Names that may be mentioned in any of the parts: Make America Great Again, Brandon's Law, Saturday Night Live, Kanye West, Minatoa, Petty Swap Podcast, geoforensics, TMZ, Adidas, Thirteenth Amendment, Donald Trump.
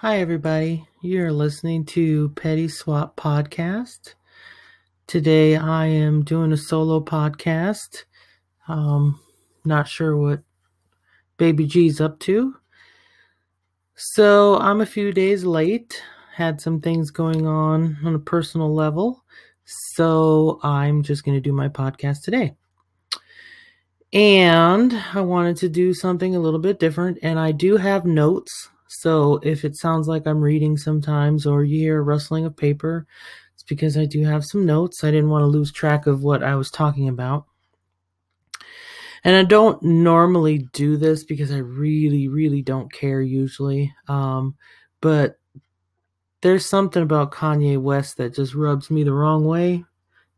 Hi, everybody. You're listening to Petty Swap Podcast. Today, I am doing a solo podcast. Not sure what Baby G's up to. So, I'm a few days late. Had some things going on a personal level. So, I'm just going to do my podcast today. And I wanted to do something a little bit different. And I do have notes. So if it sounds like I'm reading sometimes or you hear a rustling of paper, it's because I do have some notes. I didn't want to lose track of what I was talking about. And I don't normally do this because I really don't care usually. But there's something about Kanye West that just rubs me the wrong way.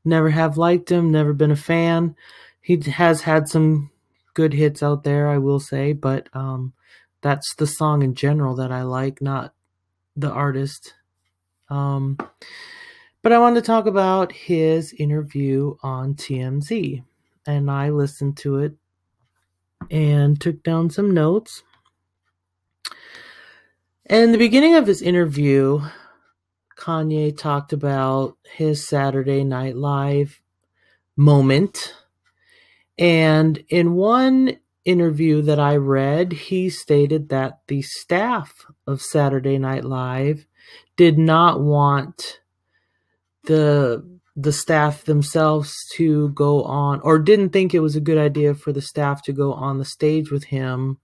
Never have liked him, never been a fan. He has had some good hits out there, I will say, but that's the song in general that I like, not the artist. But I wanted to talk about his interview on TMZ. And I listened to it and took down some notes. In the beginning of his interview, Kanye talked about his Saturday Night Live moment. And in one interview that I read, he stated that the staff of Saturday Night Live did not want the staff themselves to go on, or didn't think it was a good idea for the staff to go on the stage with him.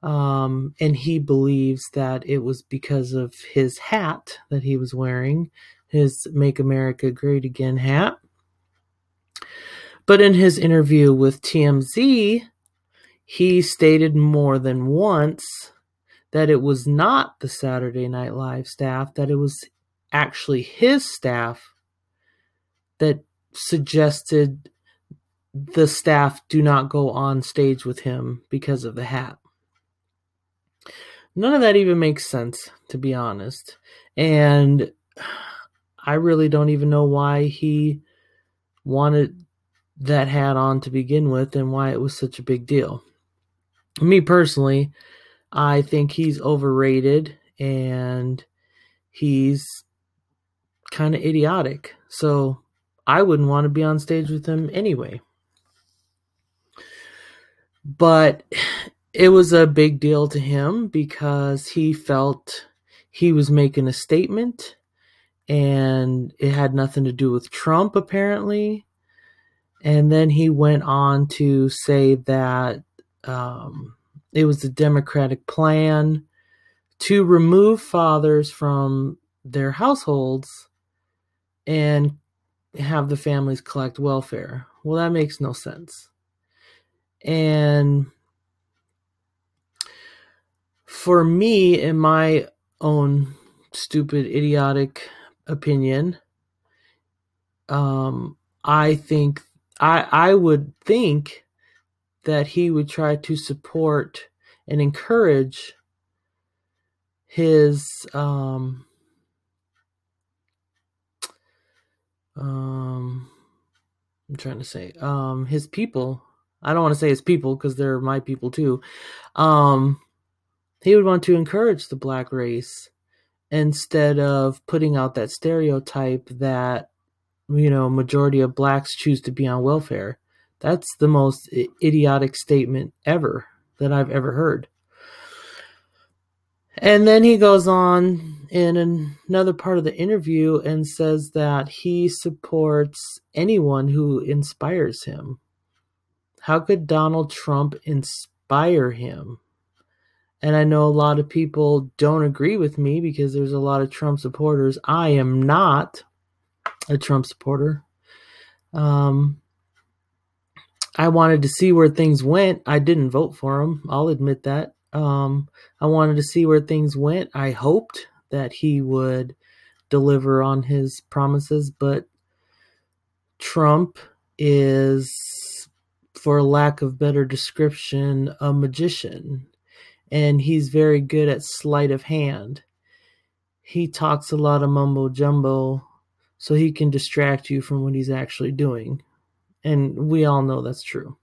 And he believes that it was because of his hat that he was wearing, his Make America Great Again hat. But in his interview with TMZ, he stated more than once that it was not the Saturday Night Live staff, that it was actually his staff that suggested the staff do not go on stage with him because of the hat. None of that even makes sense, to be honest. And I really don't even know why he wanted that hat on to begin with and why it was such a big deal. Me personally, I think he's overrated and he's kind of idiotic. So I wouldn't want to be on stage with him anyway. But it was a big deal to him because he felt he was making a statement and it had nothing to do with Trump, apparently. And then he went on to say that it was the Democratic plan to remove fathers from their households and have the families collect welfare. Well, that makes no sense. And for me, in my own stupid, idiotic opinion, I think I would think that he would try to support and encourage his his people. I don't want to say his people because they're my people too. He would want to encourage the black race instead of putting out that stereotype that, you know, majority of blacks choose to be on welfare. That's the most idiotic statement ever that I've ever heard. And then he goes on in another part of the interview and says that he supports anyone who inspires him. How could Donald Trump inspire him? And I know a lot of people don't agree with me because there's a lot of Trump supporters. I am not a Trump supporter. I wanted to see where things went. I didn't vote for him. I'll admit that. I wanted to see where things went. I hoped that he would deliver on his promises, but Trump is, for lack of better description, a magician. And he's very good at sleight of hand. He talks a lot of mumbo jumbo so he can distract you from what he's actually doing. And we all know that's true.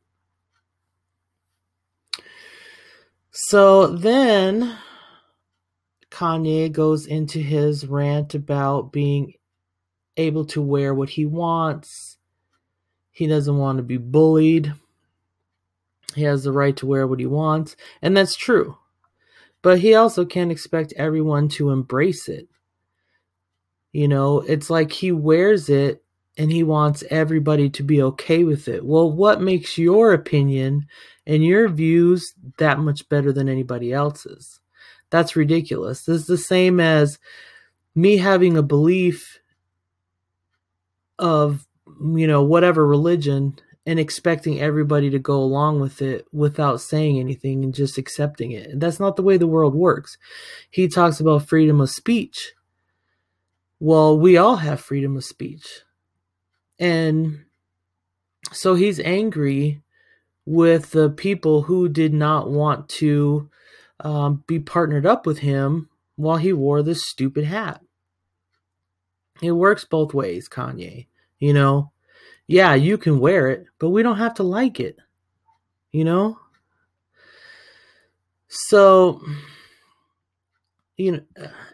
So then Kanye goes into his rant about being able to wear what he wants. He doesn't want to be bullied. He has the right to wear what he wants. And that's true. But he also can't expect everyone to embrace it. You know, it's like he wears it and he wants everybody to be okay with it. Well, what makes your opinion and your views that much better than anybody else's? That's ridiculous. This is the same as me having a belief of, you know, whatever religion and expecting everybody to go along with it without saying anything and just accepting it. And that's not the way the world works. He talks about freedom of speech. Well, we all have freedom of speech. And so he's angry with the people who did not want to be partnered up with him while he wore this stupid hat. It works both ways, Kanye. You know, yeah, you can wear it, but we don't have to like it, you know? So, you know,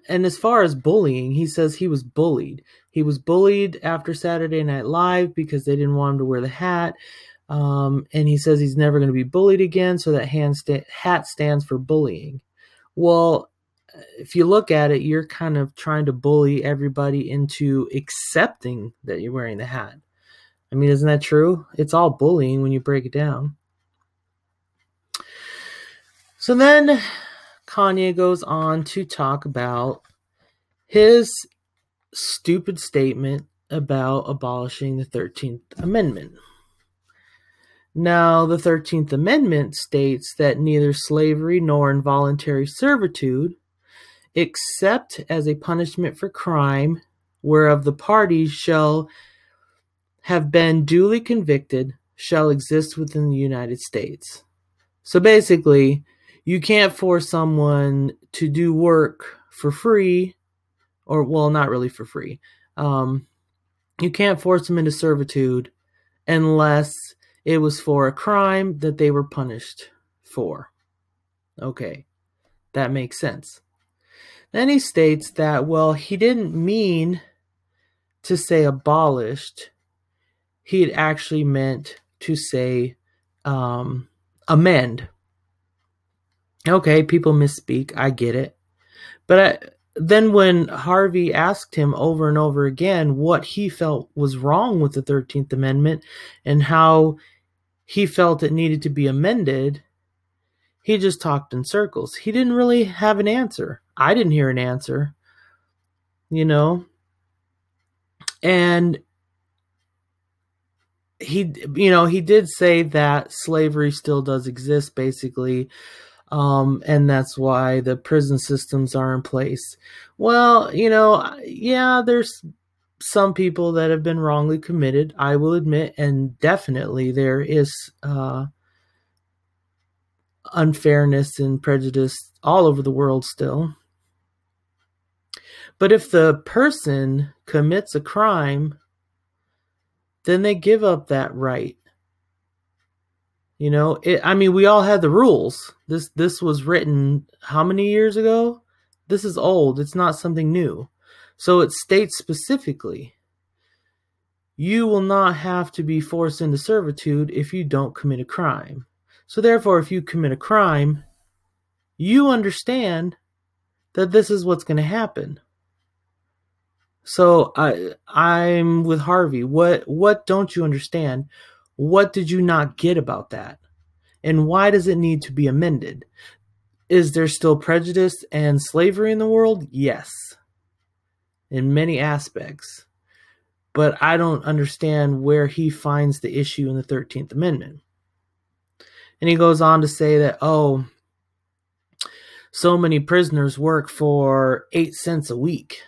and as far as bullying, he says he was bullied. He was bullied after Saturday Night Live because they didn't want him to wear the hat. And he says he's never going to be bullied again, so that hat stands for bullying. Well, if you look at it, you're kind of trying to bully everybody into accepting that you're wearing the hat. I mean, isn't that true? It's all bullying when you break it down. So then Kanye goes on to talk about his stupid statement about abolishing the 13th Amendment. Now, the 13th Amendment states that neither slavery nor involuntary servitude, except as a punishment for crime, whereof the parties shall have been duly convicted, shall exist within the United States. So basically, you can't force someone to do work for free, or, well, not really for free. You can't force them into servitude unless it was for a crime that they were punished for. Okay, that makes sense. Then he states that, well, he didn't mean to say abolished. He had actually meant to say amend. Okay, people misspeak. I get it. But then when Harvey asked him over and over again what he felt was wrong with the 13th Amendment and how he felt it needed to be amended, he just talked in circles. He didn't really have an answer. I didn't hear an answer, you know. And he, you know, he did say that slavery still does exist, basically. And that's why the prison systems are in place. Well, you know, yeah, there's some people that have been wrongly committed, I will admit, and definitely there is unfairness and prejudice all over the world still. But if the person commits a crime, then they give up that right. You know, we all had the rules. This was written how many years ago? This is old. It's not something new. So it states specifically, you will not have to be forced into servitude if you don't commit a crime. So therefore, if you commit a crime, you understand that this is what's going to happen. So I'm with Harvey. What don't you understand? What did you not get about that? And why does it need to be amended? Is there still prejudice and slavery in the world? Yes, in many aspects. But I don't understand where he finds the issue in the 13th Amendment. And he goes on to say that, oh, so many prisoners work for 8 cents a week.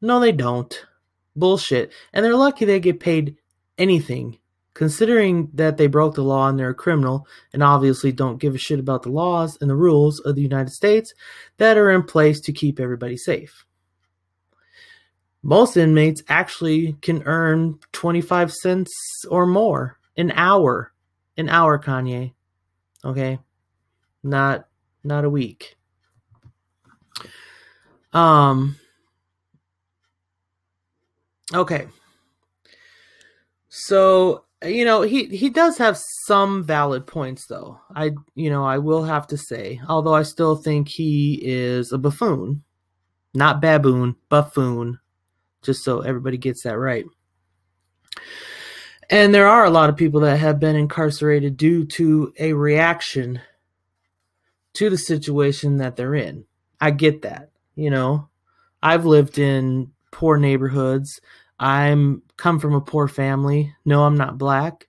No, they don't. Bullshit. And they're lucky they get paid anything, considering that they broke the law and they're a criminal and obviously don't give a shit about the laws and the rules of the United States that are in place to keep everybody safe. Most inmates actually can earn 25 cents or more an hour. An hour, Kanye. Okay? Not a week. Okay. So, you know, he does have some valid points, though. I will have to say, although I still think he is a buffoon, not baboon, buffoon, just so everybody gets that right. And there are a lot of people that have been incarcerated due to a reaction to the situation that they're in. I get that. You know, I've lived in poor neighborhoods. I'm come from a poor family. No, I'm not black,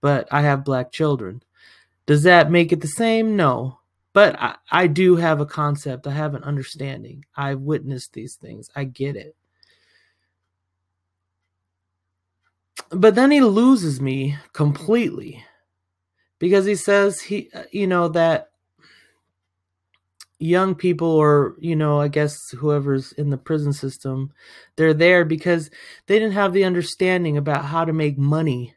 but I have black children. Does that make it the same? No, but I do have a concept. I have an understanding. I've witnessed these things. I get it. But then he loses me completely because he says that young people, or, you know, I guess whoever's in the prison system, they're there because they didn't have the understanding about how to make money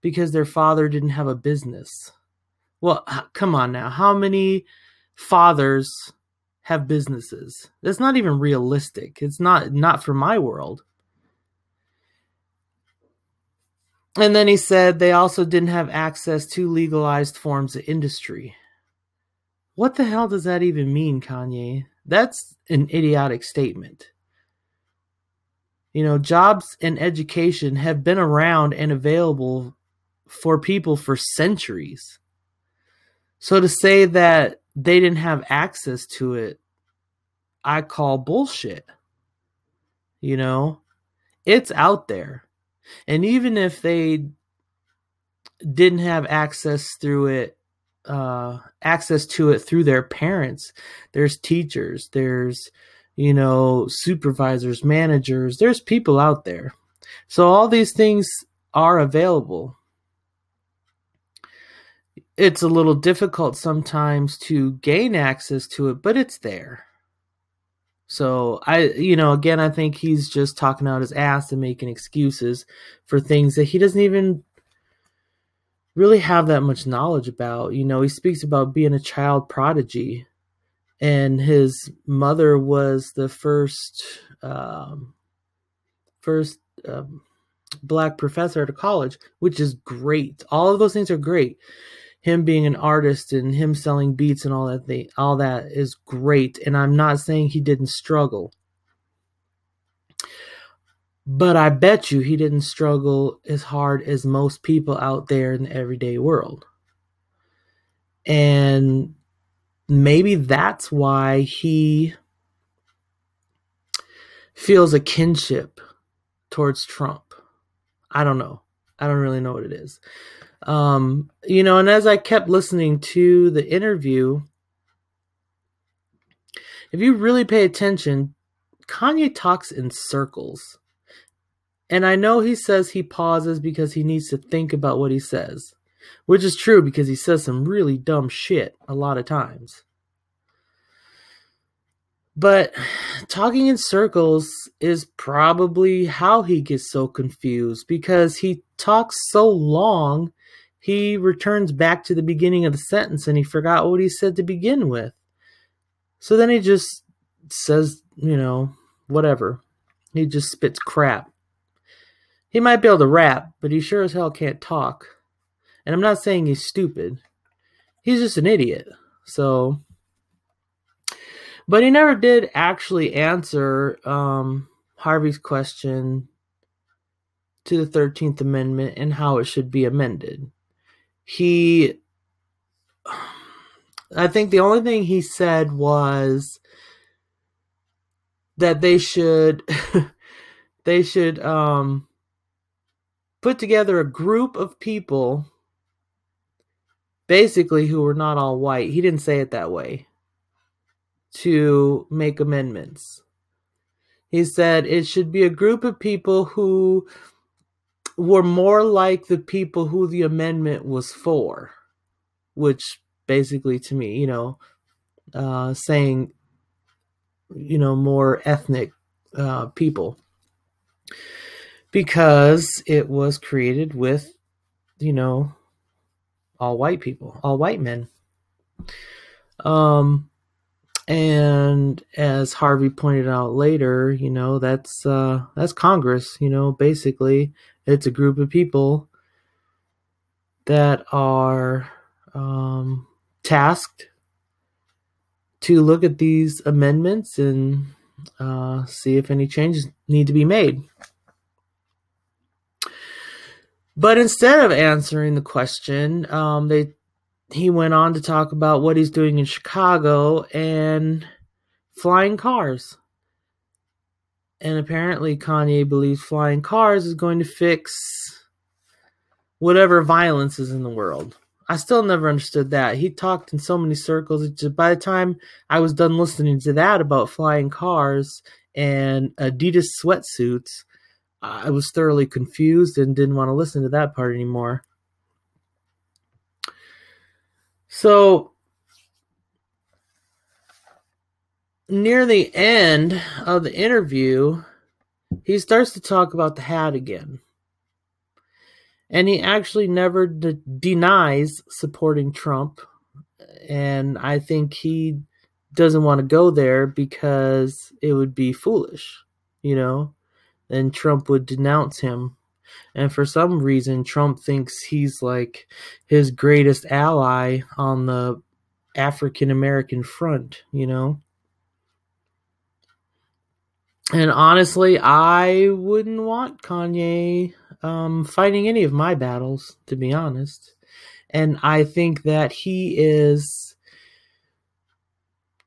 because their father didn't have a business. Well, come on now. How many fathers have businesses? That's not even realistic. It's not for my world. And then he said they also didn't have access to legalized forms of industry. What the hell does that even mean, Kanye? That's an idiotic statement. You know, jobs and education have been around and available for people for centuries. So to say that they didn't have access to it, I call bullshit. You know, it's out there. And even if they didn't have access to it through their parents, there's teachers, there's, you know, supervisors, managers, there's people out there. So all these things are available. It's a little difficult sometimes to gain access to it, but it's there. So I think he's just talking out his ass and making excuses for things that he doesn't even really have that much knowledge about. You know, he speaks about being a child prodigy, and his mother was the first black professor at a college, which is great. All of those things are great. Him being an artist and him selling beats and all that thing, all that is great. And I'm not saying he didn't struggle, but I bet you he didn't struggle as hard as most people out there in the everyday world. And maybe that's why he feels a kinship towards Trump. I don't know. I don't really know what it is. You know, and as I kept listening to the interview, if you really pay attention, Kanye talks in circles. And I know he says he pauses because he needs to think about what he says, which is true because he says some really dumb shit a lot of times. But talking in circles is probably how he gets so confused, because he talks so long, he returns back to the beginning of the sentence and he forgot what he said to begin with. So then he just says, you know, whatever. He just spits crap. He might be able to rap, but he sure as hell can't talk. And I'm not saying he's stupid. He's just an idiot. So... But he never did actually answer Harvey's question to the 13th Amendment and how it should be amended. I think the only thing he said was that they should put together a group of people, basically, who were not all white. He didn't say it that way. To make amendments. He said it should be a group of people who were more like the people who the amendment was for, which basically to me, you know, saying, you know, more ethnic people, because it was created with, you know, all white people, all white men. And as Harvey pointed out later, you know, that's Congress, you know, basically. It's a group of people that are tasked to look at these amendments and see if any changes need to be made. But instead of answering the question, he went on to talk about what he's doing in Chicago and flying cars. And apparently Kanye believes flying cars is going to fix whatever violence is in the world. I still never understood that. He talked in so many circles. By the time I was done listening to that about flying cars and Adidas sweatsuits, I was thoroughly confused and didn't want to listen to that part anymore. So, near the end of the interview, he starts to talk about the hat again. And he actually never denies supporting Trump. And I think he doesn't want to go there because it would be foolish, you know. Then Trump would denounce him. And for some reason, Trump thinks he's like his greatest ally on the African-American front, you know. And honestly, I wouldn't want Kanye fighting any of my battles, to be honest. And I think that he is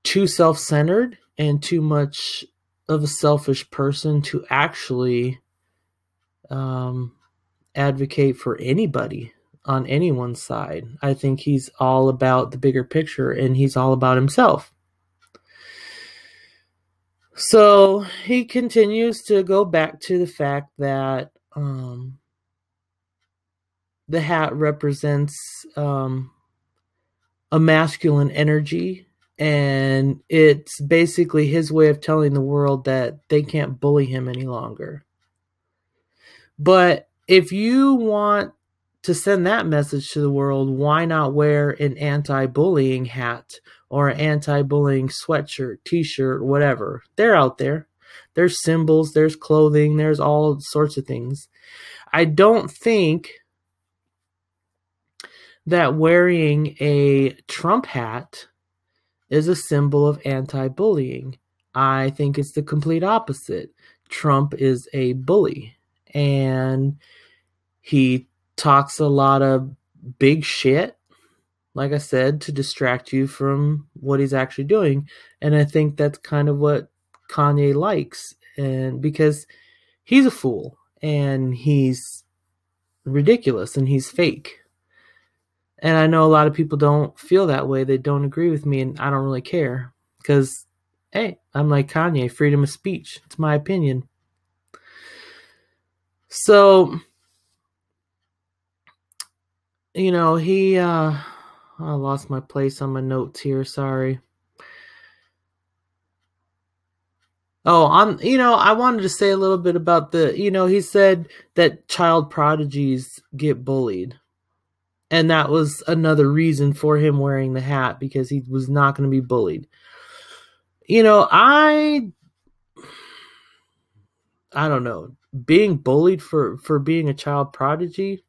too self-centered and too much of a selfish person to actually advocate for anybody on anyone's side. I think he's all about the bigger picture and he's all about himself. So he continues to go back to the fact that the hat represents a masculine energy, and it's basically his way of telling the world that they can't bully him any longer. But if you want to send that message to the world, why not wear an anti-bullying hat or an anti-bullying sweatshirt, t-shirt, whatever? They're out there. There's symbols, there's clothing, there's all sorts of things. I don't think that wearing a Trump hat is a symbol of anti-bullying. I think it's the complete opposite. Trump is a bully. And he talks a lot of big shit, like I said, to distract you from what he's actually doing. And I think that's kind of what Kanye likes, and because he's a fool and he's ridiculous and he's fake. And I know a lot of people don't feel that way. They don't agree with me, and I don't really care because, hey, I'm like Kanye, freedom of speech. It's my opinion. So, you know, he, I lost my place on my notes here. Sorry. Oh, I wanted to say a little bit about he said that child prodigies get bullied. And that was another reason for him wearing the hat, because he was not going to be bullied. You know, I don't know. Being bullied for being a child prodigy,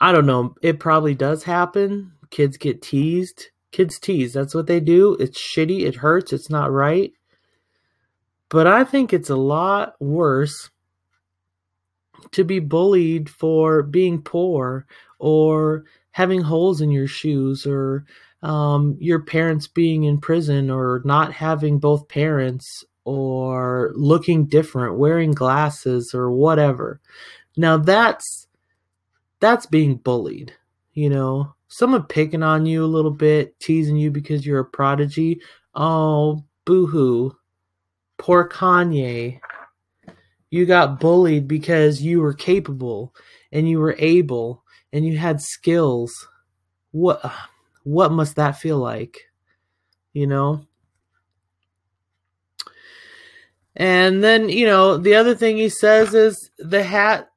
I don't know. It probably does happen. Kids get teased. Kids tease. That's what they do. It's shitty. It hurts. It's not right. But I think it's a lot worse to be bullied for being poor or having holes in your shoes or your parents being in prison or not having both parents or looking different, wearing glasses or whatever. Now that's being bullied, you know. Someone picking on you a little bit, teasing you because you're a prodigy. Oh, boo-hoo. Poor Kanye. You got bullied because you were capable and you were able and you had skills. What must that feel like, you know? And then, you know, the other thing he says is the hat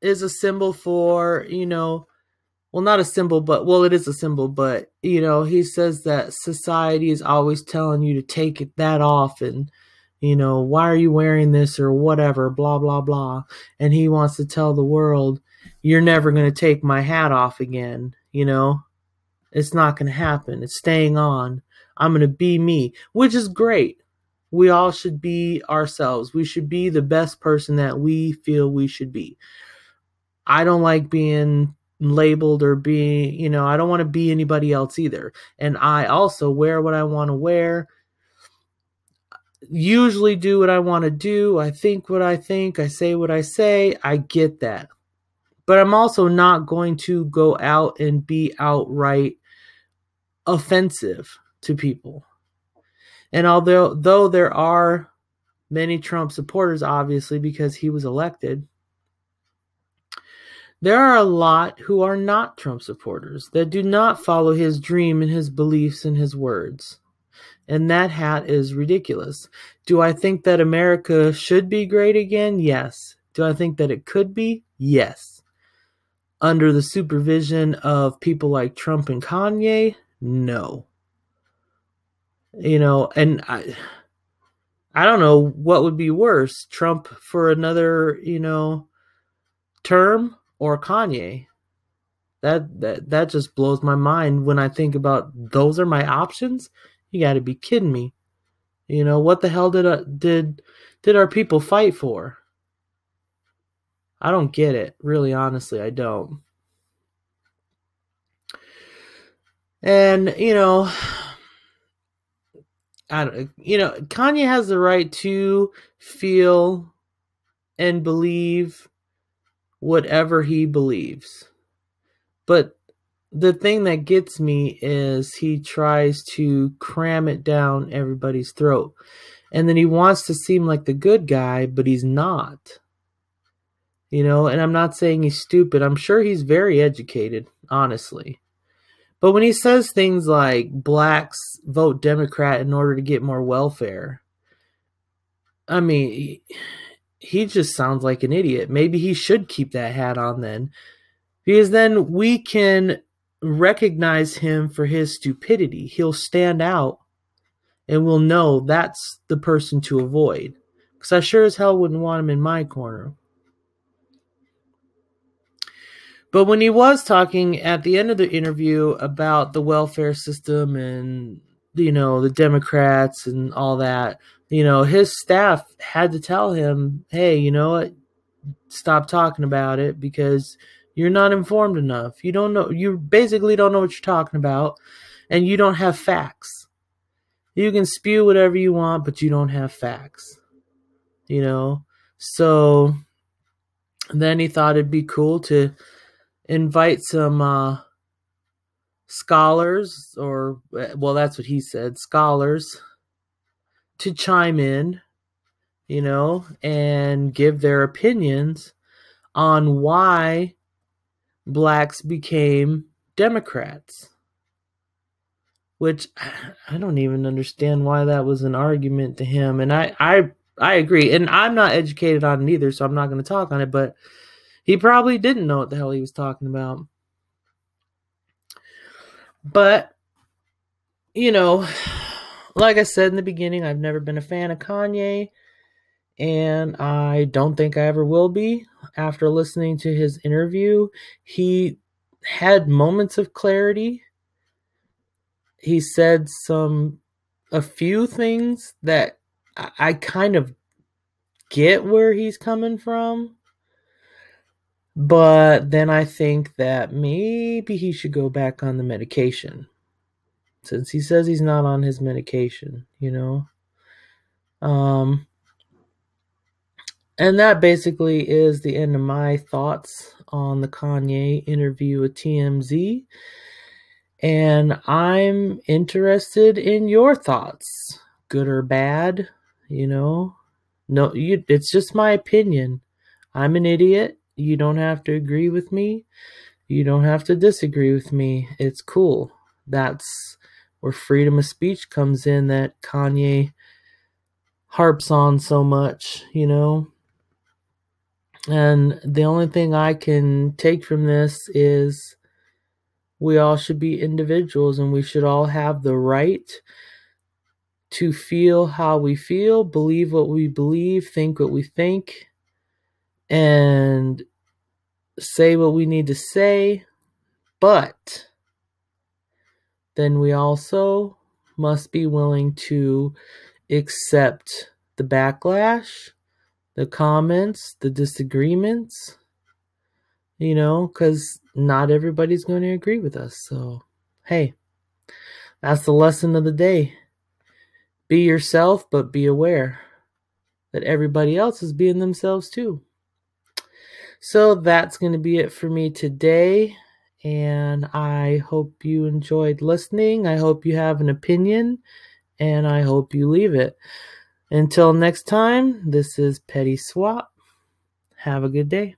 is a symbol for, you know, well, not a symbol, but, well, it is a symbol, but, you know, he says that society is always telling you to take that off and, you know, why are you wearing this or whatever, blah, blah, blah. And he wants to tell the world, you're never going to take my hat off again, you know. It's not going to happen. It's staying on. I'm going to be me, which is great. We all should be ourselves. We should be the best person that we feel we should be. I don't like being labeled or being, you know, I don't want to be anybody else either. And I also wear what I want to wear, usually do what I want to do. I think what I think, I say what I say. I get that. But I'm also not going to go out and be outright offensive to people. And although there are many Trump supporters, obviously, because he was elected, there are a lot who are not Trump supporters that do not follow his dream and his beliefs and his words. And that hat is ridiculous. Do I think that America should be great again? Yes. Do I think that it could be? Yes. Under the supervision of people like Trump and Kanye? No. You know, and I don't know what would be worse, Trump for another, you know, term or Kanye. That just blows my mind when I think about those are my options. You got to be kidding me. You know, what the hell did our people fight for? I don't get it. Really, honestly, I don't. And, you know, Kanye has the right to feel and believe whatever he believes. But the thing that gets me is he tries to cram it down everybody's throat. And then he wants to seem like the good guy, but he's not. You know, and I'm not saying he's stupid. I'm sure he's very educated, honestly. But when he says things like blacks vote Democrat in order to get more welfare, I mean, he just sounds like an idiot. Maybe he should keep that hat on then. Because then we can recognize him for his stupidity. He'll stand out and we'll know that's the person to avoid. Because I sure as hell wouldn't want him in my corner. But when he was talking at the end of the interview about the welfare system and, you know, the Democrats and all that, you know, his staff had to tell him, hey, you know what, stop talking about it because you're not informed enough. You don't know. You basically don't know what you're talking about, and you don't have facts. You can spew whatever you want, but you don't have facts. You know? So then he thought it'd be cool to invite some scholars, or, well, that's what he said, scholars, to chime in, you know, and give their opinions on why blacks became Democrats, which I don't even understand why that was an argument to him. And I agree. And I'm not educated on it either, so I'm not going to talk on it, but he probably didn't know what the hell he was talking about. But, you know, like I said in the beginning, I've never been a fan of Kanye, and I don't think I ever will be. After listening to his interview, he had moments of clarity. He said a few things that I kind of get where he's coming from. But then I think that maybe he should go back on the medication, since he says he's not on his medication, you know. And that basically is the end of my thoughts on the Kanye interview with TMZ. And I'm interested in your thoughts, good or bad, you know. No, it's just my opinion. I'm an idiot. You don't have to agree with me. You don't have to disagree with me. It's cool. That's where freedom of speech comes in, that Kanye harps on so much, you know. And the only thing I can take from this is We all should be individuals, and we should all have the right to feel how we feel, believe what we believe, think what we think, and say what we need to say. But then we also must be willing to accept the backlash, the comments, the disagreements, you know, because not everybody's going to agree with us. So, hey, that's the lesson of the day. Be yourself, but be aware that everybody else is being themselves too. So that's going to be it for me today. And I hope you enjoyed listening. I hope you have an opinion, and I hope you leave it. Until next time, this is Petty Swap. Have a good day.